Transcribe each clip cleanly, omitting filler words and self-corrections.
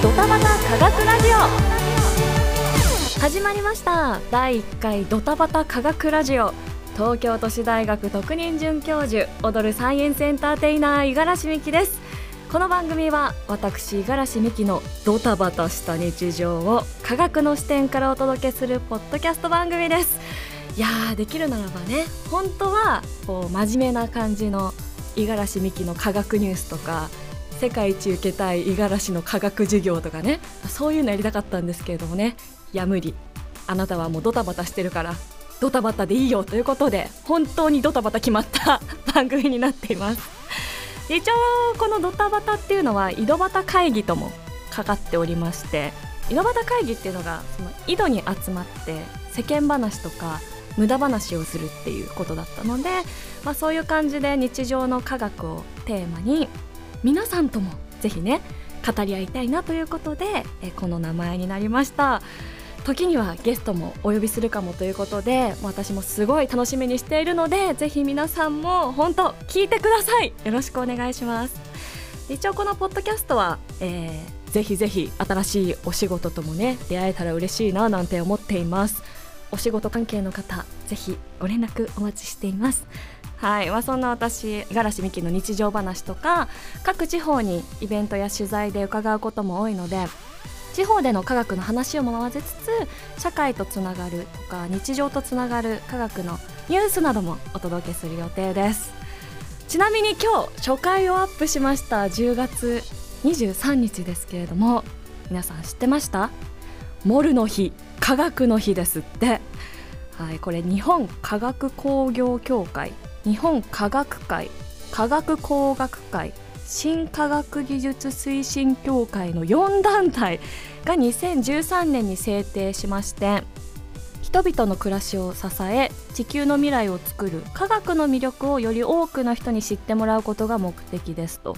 ドタバタ科学ラジオ始まりました。第1回ドタバタ科学ラジオ、東京都市大学特任准教授、踊るサイエンスエンターテイナー、五十嵐美樹です。この番組は私五十嵐美樹のドタバタした日常を科学の視点からお届けするポッドキャスト番組です。いやー、できるならばね、本当はこう真面目な感じの五十嵐美樹の科学ニュースとか、世界一受けたい五十嵐の科学授業とかね、そういうのやりたかったんですけれどもね、いや無理、あなたはもうドタバタしてるからドタバタでいいよということで、本当にドタバタ決まった番組になっています。一応このドタバタっていうのは井戸端会議ともかかっておりまして、井戸端会議っていうのがその井戸に集まって世間話とか無駄話をするっていうことだったので、そういう感じで日常の科学をテーマに皆さんともぜひね語り合いたいなということで、この名前になりました。時にはゲストもお呼びするかもということで、私もすごい楽しみにしているので、ぜひ皆さんも本当聞いてください。よろしくお願いします。一応このポッドキャストは、ぜひぜひ新しいお仕事ともね出会えたら嬉しいななんて思っています。お仕事関係の方、ぜひご連絡お待ちしています。はい、そんな私五十嵐美樹の日常話とか、各地方にイベントや取材で伺うことも多いので、地方での科学の話をも混ぜつつ、社会とつながるとか日常とつながる科学のニュースなどもお届けする予定です。ちなみに今日初回をアップしました10月23日ですけれども、皆さん知ってました？モルの日、科学の日ですって。はい、これ日本科学工業協会、日本科学会、科学工学会、新科学技術推進協会の4団体が2013年に制定しまして、人々の暮らしを支え地球の未来を作る科学の魅力をより多くの人に知ってもらうことが目的ですと。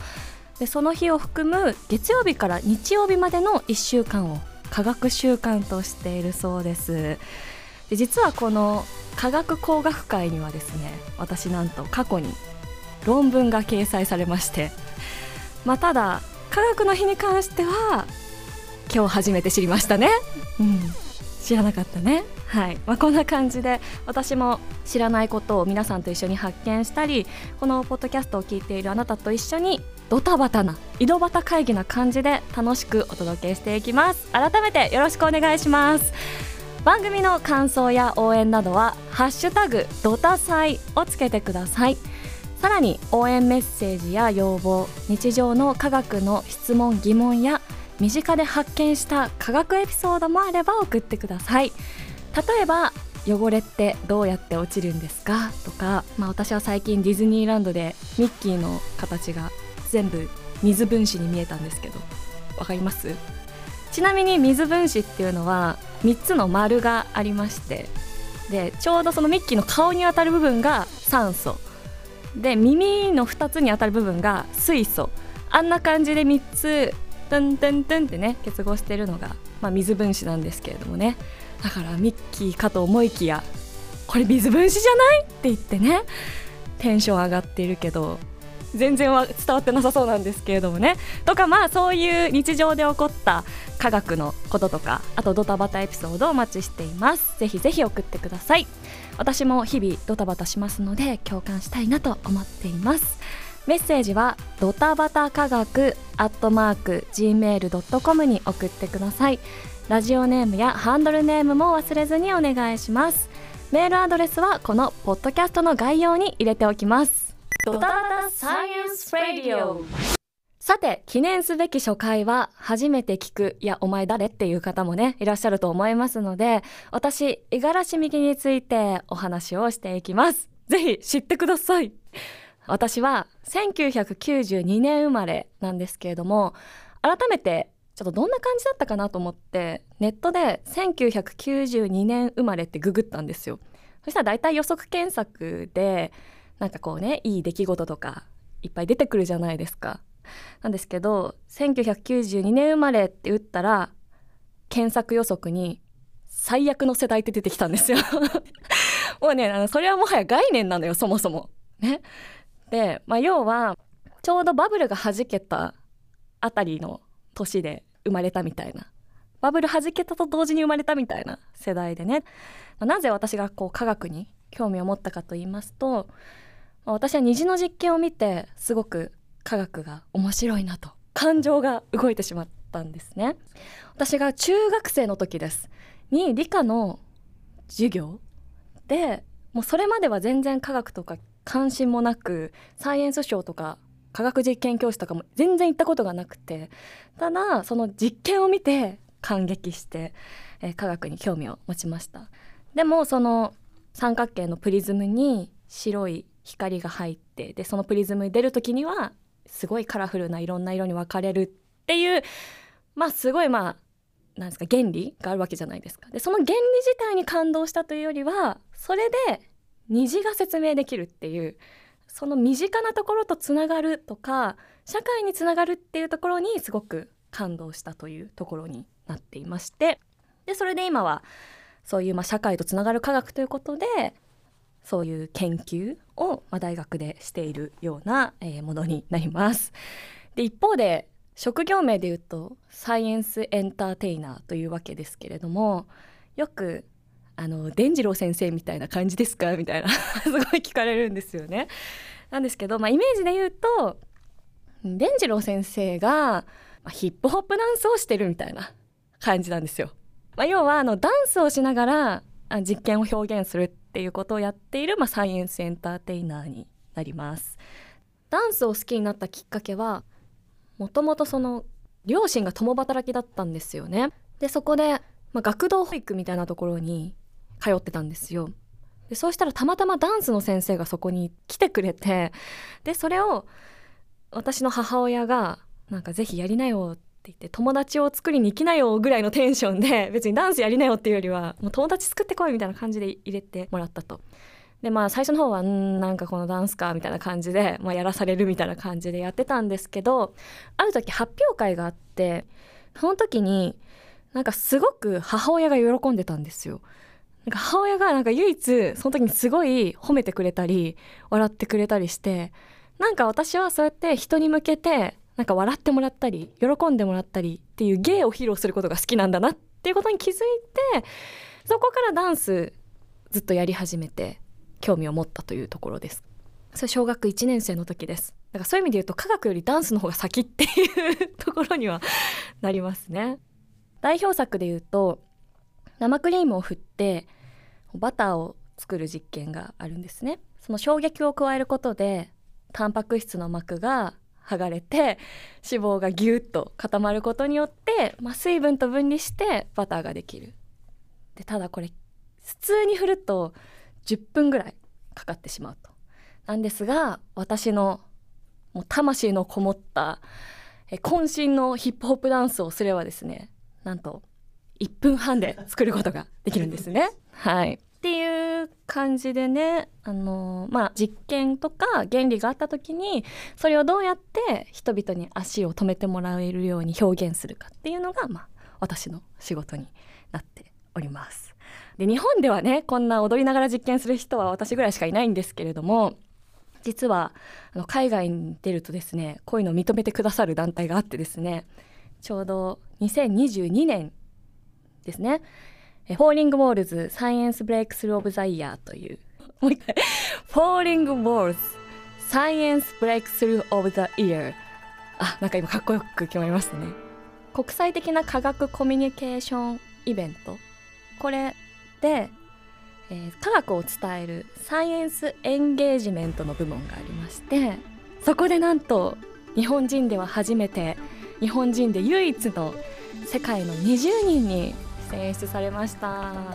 でその日を含む月曜日から日曜日までの1週間を科学週間としているそうです。で実はこの科学工学会にはですね、私なんと過去に論文が掲載されまして、ただ科学の日に関しては今日初めて知りましたね。知らなかったね。はい、こんな感じで私も知らないことを皆さんと一緒に発見したり、このポッドキャストを聞いているあなたと一緒にドタバタな井戸端会議な感じで楽しくお届けしていきます。改めてよろしくお願いします。番組の感想や応援などはハッシュタグドタサイをつけてください。さらに応援メッセージや要望、日常の科学の質問疑問や身近で発見した科学エピソードもあれば送ってください。例えば汚れってどうやって落ちるんですかとか、私は最近ディズニーランドでミッキーの形が全部水分子に見えたんですけど、わかります？ちなみに水分子っていうのは3つの丸がありまして、でちょうどそのミッキーの顔に当たる部分が酸素で、耳の2つに当たる部分が水素、あんな感じで3つトントントンってね結合してるのが、水分子なんですけれどもね、だからミッキーかと思いきやこれ水分子じゃないって言ってね、テンション上がっているけど全然は伝わってなさそうなんですけれどもね、とかそういう日常で起こった科学のこととか、あとドタバタエピソードをお待ちしています。ぜひぜひ送ってください。私も日々ドタバタしますので共感したいなと思っています。メッセージはドタバタ科学@gmail.com に送ってください。ラジオネームやハンドルネームも忘れずにお願いします。メールアドレスはこのポッドキャストの概要に入れておきます。ドタバタサイエンスラジオ。さて、記念すべき初回は初めて聞く、いやお前誰っていう方もねいらっしゃると思いますので、私五十嵐美樹についてお話をしていきます。ぜひ知ってください。私は1992年生まれなんですけれども、改めてちょっとどんな感じだったかなと思ってネットで1992年生まれってググったんですよ。そしたらだいたい予測検索でなんかこうね、いい出来事とかいっぱい出てくるじゃないですか。なんですけど1992年生まれって打ったら検索予測に最悪の世代って出てきたんですよ。もうね、それはもはや概念なのよ、そもそもね。で、要はちょうどバブルがはじけたあたりの年で、生まれたみたいな、バブル弾けたと同時に生まれたみたいな世代でね、なぜ私がこう科学に興味を持ったかと言いますと、私は虹の実験を見てすごく科学が面白いなと感情が動いてしまったんですね。私が中学生の時ですに理科の授業で、もうそれまでは全然科学とか関心もなく、サイエンスショーとか科学実験教室とかも全然行ったことがなくて、ただその実験を見て感激して、科学に興味を持ちました。でもその三角形のプリズムに白い光が入って、でそのプリズムに出る時にはすごいカラフルないろんな色に分かれるっていう、すごいなんですか、原理があるわけじゃないですか。でその原理自体に感動したというよりは、それで虹が説明できるっていう、その身近なところとつながるとか社会につながるっていうところにすごく感動したというところになっていまして、でそれで今はそういう社会とつながる科学ということで、そういう研究を大学でしているようなものになります。で一方で職業名でいうとサイエンスエンターテイナーというわけですけれども、よく伝次郎先生みたいな感じですかみたいなすごい聞かれるんですよね。なんですけど、イメージで言うと伝次郎先生がヒップホップダンスをしてるみたいな感じなんですよ。要はダンスをしながら実験を表現するっていうことをやっている、サイエンスエンターテイナーになります。ダンスを好きになったきっかけは、もともとその両親が共働きだったんですよね。でそこで、学童保育みたいなところに通ってたんですよ。でそうしたらたまたまダンスの先生がそこに来てくれて、でそれを私の母親がぜひやりなよって言って、友達を作りに行きなよぐらいのテンションで、別にダンスやりなよっていうよりはもう友達作ってこいみたいな感じで入れてもらったと。で最初の方はこのダンスかみたいな感じで、やらされるみたいな感じでやってたんですけど、ある時発表会があって、その時にすごく母親が喜んでたんですよ。母親が唯一その時にすごい褒めてくれたり笑ってくれたりして、私はそうやって人に向けて笑ってもらったり喜んでもらったりっていう芸を披露することが好きなんだなっていうことに気づいて、そこからダンスずっとやり始めて興味を持ったというところです。それ小学1年生の時です。そういう意味で言うと科学よりダンスの方が先っていうところにはなりますね。代表作で言うと、生クリームを振ってバターを作る実験があるんですね。その衝撃を加えることでタンパク質の膜が剥がれて脂肪がギュッと固まることによって、水分と分離してバターができる。でただこれ普通に振ると10分ぐらいかかってしまうと。なんですが、私のもう魂のこもった渾身のヒップホップダンスをすればですね、なんと1分半で作ることができるんですね。はい。っていう感じでね、実験とか原理があった時に、それをどうやって人々に足を止めてもらえるように表現するかっていうのが、私の仕事になっております。で日本ではね、こんな踊りながら実験する人は私ぐらいしかいないんですけれども、実は海外に出るとですね、こういうのを認めてくださる団体があってですね、ちょうど2022年ですね、フォーリング・ウォールズサイエンス・ブレイクスルー・オブ・ザ・イヤーというもう一回フォーリング・ウォールズサイエンス・ブレイクスルー・オブ・ザ・イヤー、今かっこよく決まりましたね。国際的な科学コミュニケーションイベント、これで、科学を伝えるサイエンス・エンゲージメントの部門がありまして、そこでなんと日本人では初めて、日本人で唯一の世界の20人に選出されました。は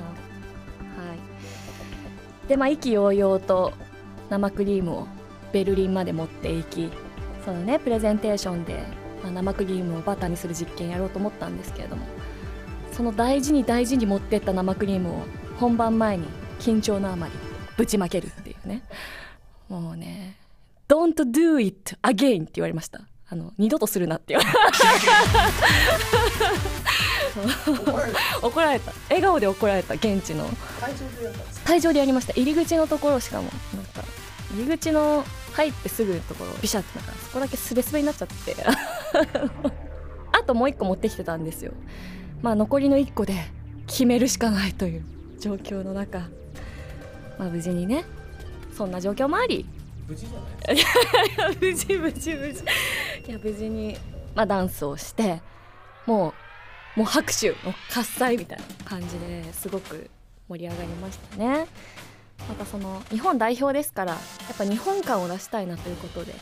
い、で意気揚々と生クリームをベルリンまで持っていき、そのねプレゼンテーションで、生クリームをバターにする実験やろうと思ったんですけれども、その大事に大事に持ってった生クリームを本番前に緊張のあまりぶちまけるっていうね、もうね Don't do it again って言われました。二度とするなって言われ怒られた、笑顔で怒られた。現地の会場でやりました。入り口のところ、しかも入り口の入ってすぐのところビシャってそこだけスベスベになっちゃってあともう1個持ってきてたんですよ。まあ残りの1個で決めるしかないという状況の中、まあ無事にね、そんな状況もあり、無事じゃないですか。いやいや、無事いや無事に、まあ、ダンスをして、もう拍手の喝采みたいな感じで、すごく盛り上がりましたね。またその日本代表ですから、やっぱ日本感を出したいなということで、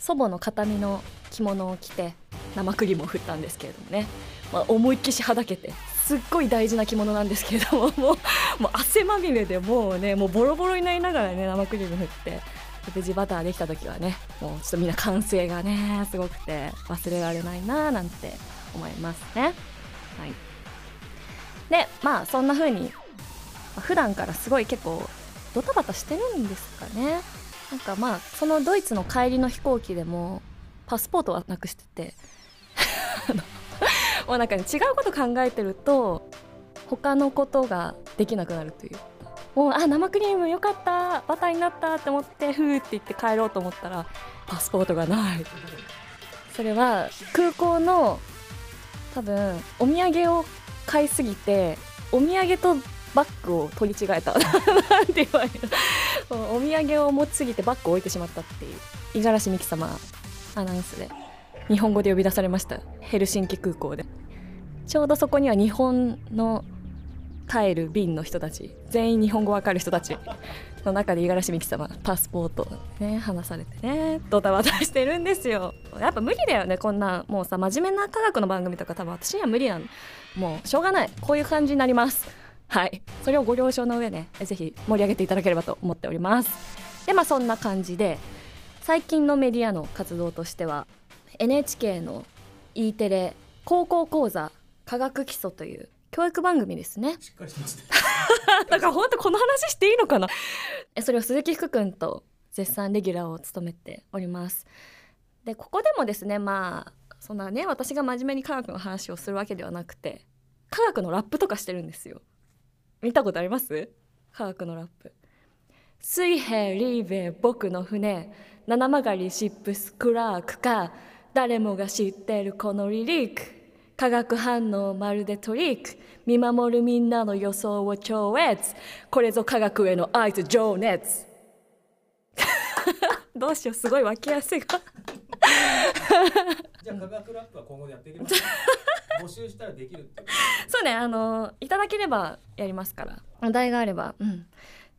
祖母の形見の着物を着て生クリームを振ったんですけれどもね、まあ、思いっきしはだけて、すっごい大事な着物なんですけれども、もう汗まみれで、もうボロボロになりながらね、生クリーム振って、ベジバターできた時はね、もうちょっとみんな歓声がねすごくて忘れられないななんて思いますね。はい。で、まあそんな風に普段からすごい結構ドタバタしてるんですかね。なんかまあそのドイツの帰りの飛行機でもパスポートはなくしててもうなんか、ね、違うこと考えてると他のことができなくなるという、もう、あ、生クリームよかった、バターになったって思って、ふーって言って帰ろうと思ったらパスポートがない。それは空港の多分お土産を買いすぎて、お土産とバッグを取り違えたなんて言われるお土産を持ちすぎてバッグを置いてしまったっていう、五十嵐美樹様アナウンスで日本語で呼び出されました。ヘルシンキ空港でちょうどそこには日本の帰る便の人たち、全員日本語わかる人たちの中で五十嵐美樹様パスポートね話されてね、ドタバタしてるんですよ。やっぱ無理だよね、こんなもうさ、真面目な科学の番組とか多分私には無理なの。もうしょうがない、こういう感じになります。はい、それをご了承の上ね、ぜひ盛り上げていただければと思っております。で、まあそんな感じで最近のメディアの活動としては、 NHK の E テレ高校講座科学基礎という教育番組ですね。しっかりしてますねだから本当この話していいのかなそれを鈴木福君と絶賛レギュラーを務めております。で、ここでもですね、まあそんなね、私が真面目に科学の話をするわけではなくて、科学のラップとかしてるんですよ。見たことあります？科学のラップ。水平リーベ僕の船、七曲がりシップスクラークか、誰もが知ってるこのリリーク、化学反応まるでトリック、見守るみんなの予想を超越、これぞ科学への愛と情熱どうしよう、すごい分けやすいがじゃあ科学ラップは今後でやっていけますか募集したらできるってそうね、いただければやりますから、お題があれば、うん、っ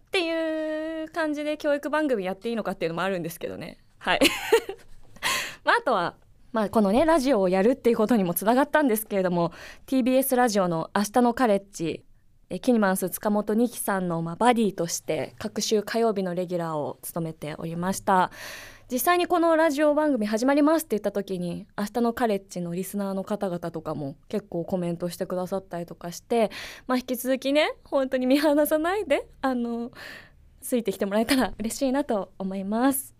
ていう感じで教育番組やっていいのかっていうのもあるんですけどね。はい、まあ、あとはまあこのねラジオをやるっていうことにもつながったんですけれども、 TBS ラジオの「明日のカレッジ」キニマンス塚本二木さんのバディとして各週火曜日のレギュラーを務めておりました。実際にこのラジオ番組始まりますって言った時に、明日のカレッジのリスナーの方々とかも結構コメントしてくださったりとかして、まあ、引き続きね本当に見放さないでついてきてもらえたら嬉しいなと思います。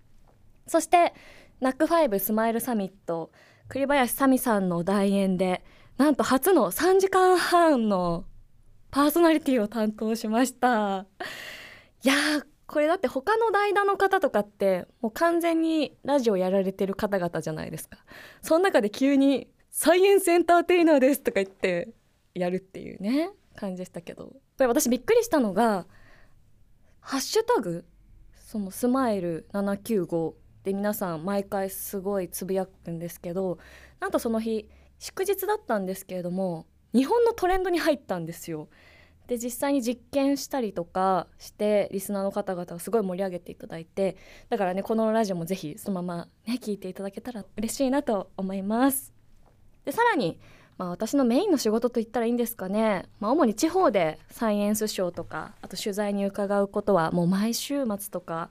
そしてNAC5 スマイルサミット、栗林さみさんの代演でなんと初の3時間半のパーソナリティを担当しました。いやー、これだって他の代打の方とかってもう完全にラジオやられてる方々じゃないですか。その中で急にサイエンスエンターテイナーですとか言ってやるっていうね感じでしたけど、私びっくりしたのがハッシュタグそのスマイル795で皆さん毎回すごいつぶやくんですけど、なんとその日祝日だったんですけれども日本のトレンドに入ったんですよ。で、実際に実験したりとかしてリスナーの方々はすごい盛り上げていただいて、だからねこのラジオもぜひそのままね聞いていただけたら嬉しいなと思います。で、さらに、まあ、私のメインの仕事といったらいいんですかね、まあ、主に地方でサイエンスショーとか、あと取材に伺うことはもう毎週末とか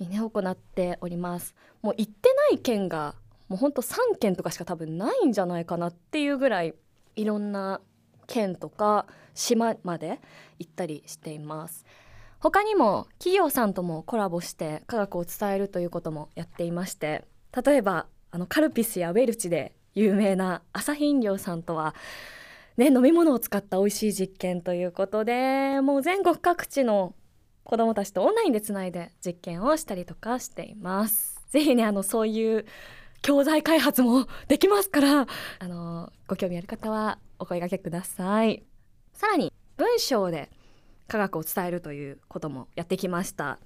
にね行っております。もう行ってない県がもうほんと3県とかしか多分ないんじゃないかなっていうぐらい、いろんな県とか島まで行ったりしています。他にも企業さんともコラボして科学を伝えるということもやっていまして、例えばカルピスやウェルチで有名なアサヒ飲料さんとはね、飲み物を使った美味しい実験ということで、もう全国各地の子どもたちとオンラインでつないで実験をしたりとかしています。ぜひねそういう教材開発もできますから、ご興味ある方はお声掛けください。さらに文章で科学を伝えるということもやってきました。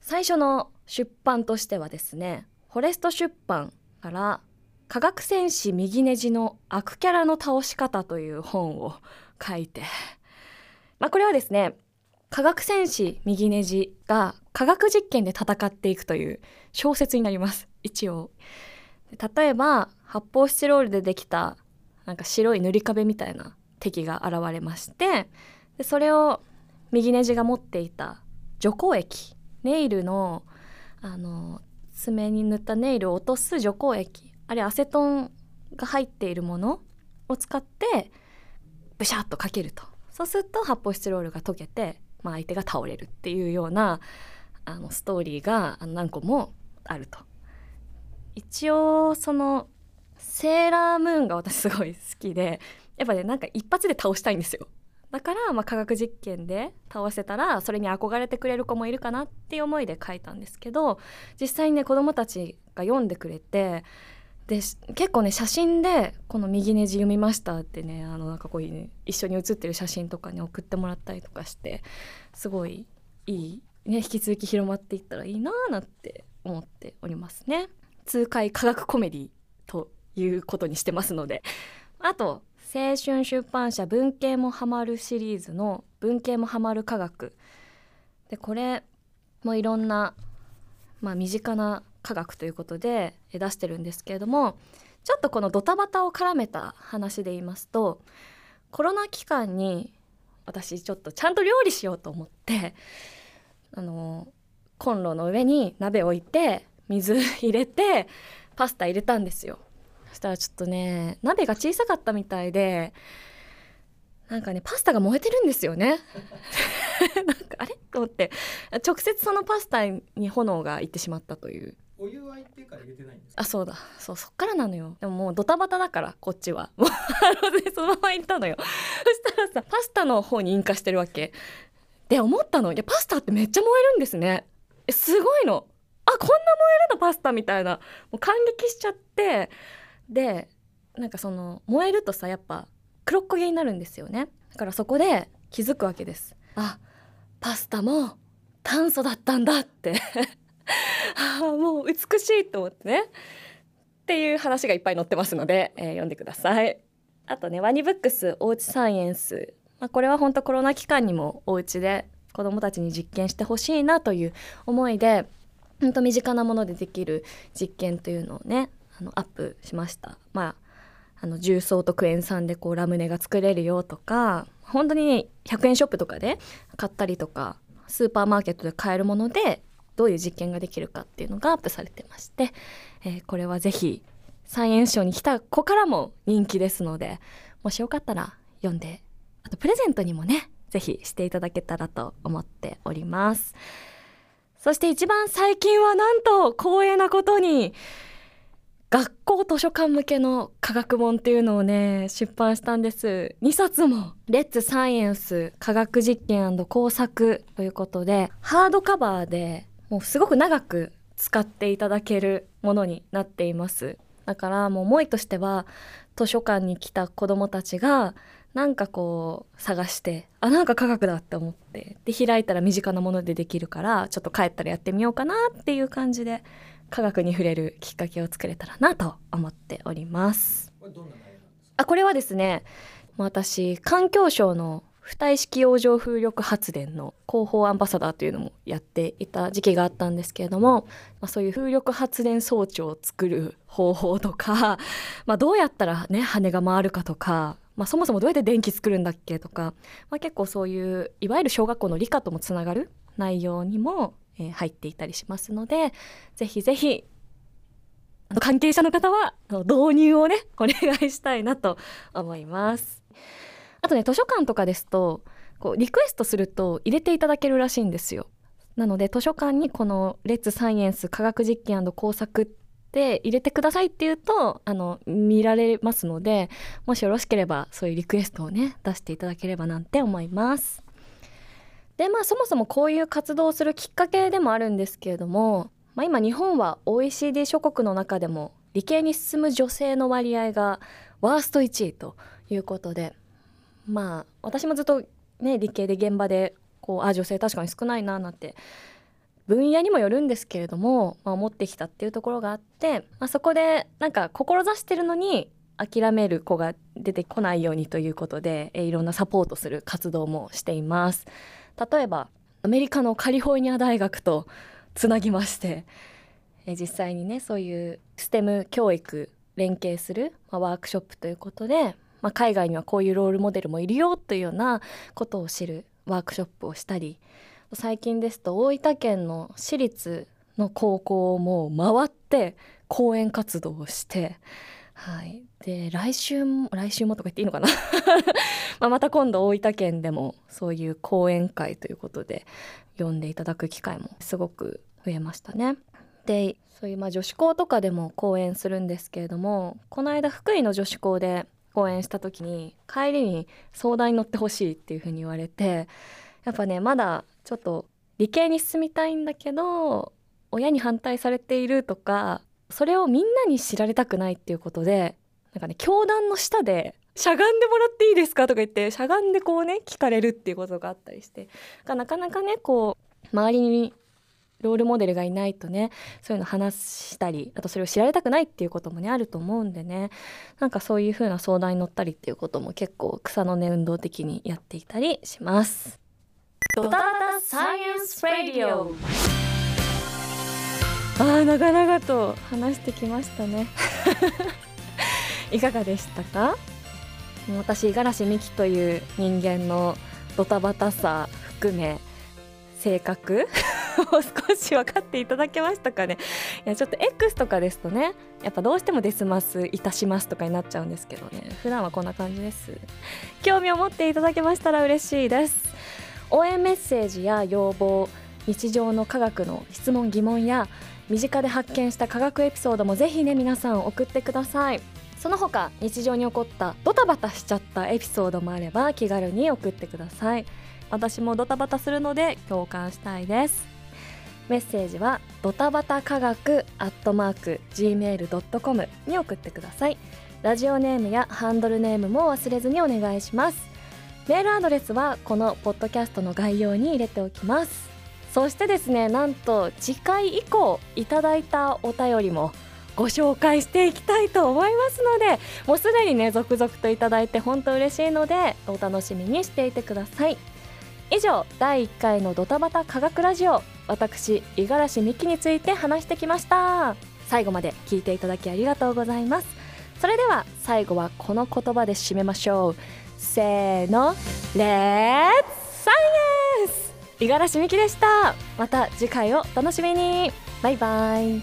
最初の出版としてはですね、フォレスト出版から科学戦士右ネジの悪キャラの倒し方という本を書いて、これはですね、科学戦士右ネジが科学実験で戦っていくという小説になります。一応例えば発泡スチロールでできたなんか白い塗り壁みたいな敵が現れまして、でそれを右ネジが持っていた除光液、ネイルの爪に塗ったネイルを落とす除光液、あれアセトンが入っているものを使ってブシャッとかけると、そうすると発泡スチロールが溶けて、相手が倒れるっていうようなストーリーが何個もあると。一応そのセーラームーンが私すごい好きで、やっぱねなんか一発で倒したいんですよ。だから科学実験で倒せたらそれに憧れてくれる子もいるかなっていう思いで書いたんですけど、実際にね子どもたちが読んでくれて、で結構ね写真でこの右ネジ読みましたってね、なんかこういう、ね、一緒に写ってる写真とかに送ってもらったりとかして、すごいいいね、引き続き広まっていったらいいなーなんて思っておりますね。痛快科学コメディということにしてますので。あと青春出版社文系もハマるシリーズの文系もハマる科学で、これもいろんな、身近な科学ということで出してるんですけれども、ちょっとこのドタバタを絡めた話で言いますと、コロナ期間に私ちょっとちゃんと料理しようと思って、コンロの上に鍋置いて水入れてパスタ入れたんですよ。そしたらちょっとね鍋が小さかったみたいで、なんかねパスタが燃えてるんですよねなんかあれと思って、直接そのパスタに炎がいってしまったという。お湯沸いてから入れてないんですか？あ、そうだ、そっからなのよ。でももうドタバタだからこっちはもうそのまま入れたのよ。そしたらさパスタの方に引火してるわけで、思ったの、いやパスタってめっちゃ燃えるんですね、すごいの、こんな燃えるのパスタみたいな、もう感激しちゃって、でなんかその燃えるとさやっぱ黒っ焦げになるんですよね。だからそこで気づくわけです。パスタも炭素だったんだってもう美しいと思ってね、っていう話がいっぱい載ってますので、読んでください。あとねワニブックスおうちサイエンス、これは本当コロナ期間にもおうちで子どもたちに実験してほしいなという思いで、本当身近なものでできる実験というのをねアップしました。重曹とクエン酸でこうラムネが作れるよとか、本当に100円ショップとかで買ったりとかスーパーマーケットで買えるものでどういう実験ができるかっていうのがアップされてまして、これはぜひサイエンスショーに来た子からも人気ですので、もしよかったら読んで、あとプレゼントにもねぜひしていただけたらと思っております。そして一番最近はなんと光栄なことに学校図書館向けの科学本っていうのをね出版したんです。2冊もレッツサイエンス科学実験&工作ということで、ハードカバーでもうすごく長く使っていただけるものになっています。だからもう思いとしては図書館に来た子どもたちがなんかこう探して、なんか科学だって思って、で開いたら身近なものでできるから、ちょっと帰ったらやってみようかなっていう感じで科学に触れるきっかけを作れたらなと思っております。これどんな内容なんですか？これはですね、私環境省の浮体式洋上風力発電の広報アンバサダーというのもやっていた時期があったんですけれども、そういう風力発電装置を作る方法とか、どうやったらね羽が回るかとか、そもそもどうやって電気作るんだっけとか、結構そういういわゆる小学校の理科ともつながる内容にも、入っていたりしますので、ぜひぜひ関係者の方は導入をねお願いしたいなと思います。あとね図書館とかですとこうリクエストすると入れていただけるらしいんですよ。なので図書館にこのレッツサイエンス科学実験&工作で入れてくださいっていうと見られますので、もしよろしければそういうリクエストをね出していただければなんて思います。でそもそもこういう活動をするきっかけでもあるんですけれども、今日本は OECD 諸国の中でも理系に進む女性の割合がワースト1位ということで、私もずっとね、理系で現場で女性確かに少ないななんて分野にもよるんですけれども、思ってきたっていうところがあって、そこでなんか志してるのに諦める子が出てこないようにということで、いろんなサポートする活動もしています。例えばアメリカのカリフォルニア大学とつなぎまして、実際にね、そういうSTEM教育連携するワークショップということで、海外にはこういうロールモデルもいるよというようなことを知るワークショップをしたり、最近ですと大分県の私立の高校をもう回って講演活動をして、で来週もとか言っていいのかなまた今度大分県でもそういう講演会ということで呼んでいただく機会もすごく増えましたね。でそういう女子校とかでも講演するんですけれども、この間福井の女子校で講演した時に帰りに相談に乗ってほしいっていうふうに言われて、やっぱねまだちょっと理系に進みたいんだけど親に反対されているとか、それをみんなに知られたくないっていうことで、なんかね教壇の下でしゃがんでもらっていいですかとか言ってしゃがんで聞かれるっていうことがあったりして、なかなかね周りにロールモデルがいないとね、そういうの話したり、あとそれを知られたくないっていうこともねあると思うんでね、なんかそういう風な相談に乗ったりっていうことも結構草の根運動的にやっていたりします。ドタバタサイエンスラジオ、長々と話してきましたねいかがでしたか？私五十嵐美樹という人間のドタバタさ含め性格少し分かっていただけましたかね。いやちょっと X とかですとね、やっぱどうしてもデスマスいたしますとかになっちゃうんですけどね、普段はこんな感じです。興味を持っていただけましたら嬉しいです。応援メッセージや要望、日常の科学の質問疑問や身近で発見した科学エピソードもぜひね皆さん送ってください。その他日常に起こったドタバタしちゃったエピソードもあれば気軽に送ってください。私もドタバタするので共感したいです。メッセージはドタバタ科学@gmail.com に送ってください。ラジオネームやハンドルネームも忘れずにお願いします。メールアドレスはこのポッドキャストの概要に入れておきます。そしてですね、なんと次回以降いただいたお便りもご紹介していきたいと思いますので、もうすでにね続々といただいて本当嬉しいのでお楽しみにしていてください。以上、第1回のドタバタ科学ラジオ、私五十嵐美樹について話してきました。最後まで聞いていただきありがとうございます。それでは最後はこの言葉で締めましょう。せーの、レッツサイエンス。五十嵐美樹でした。また次回をお楽しみに。バイバイ。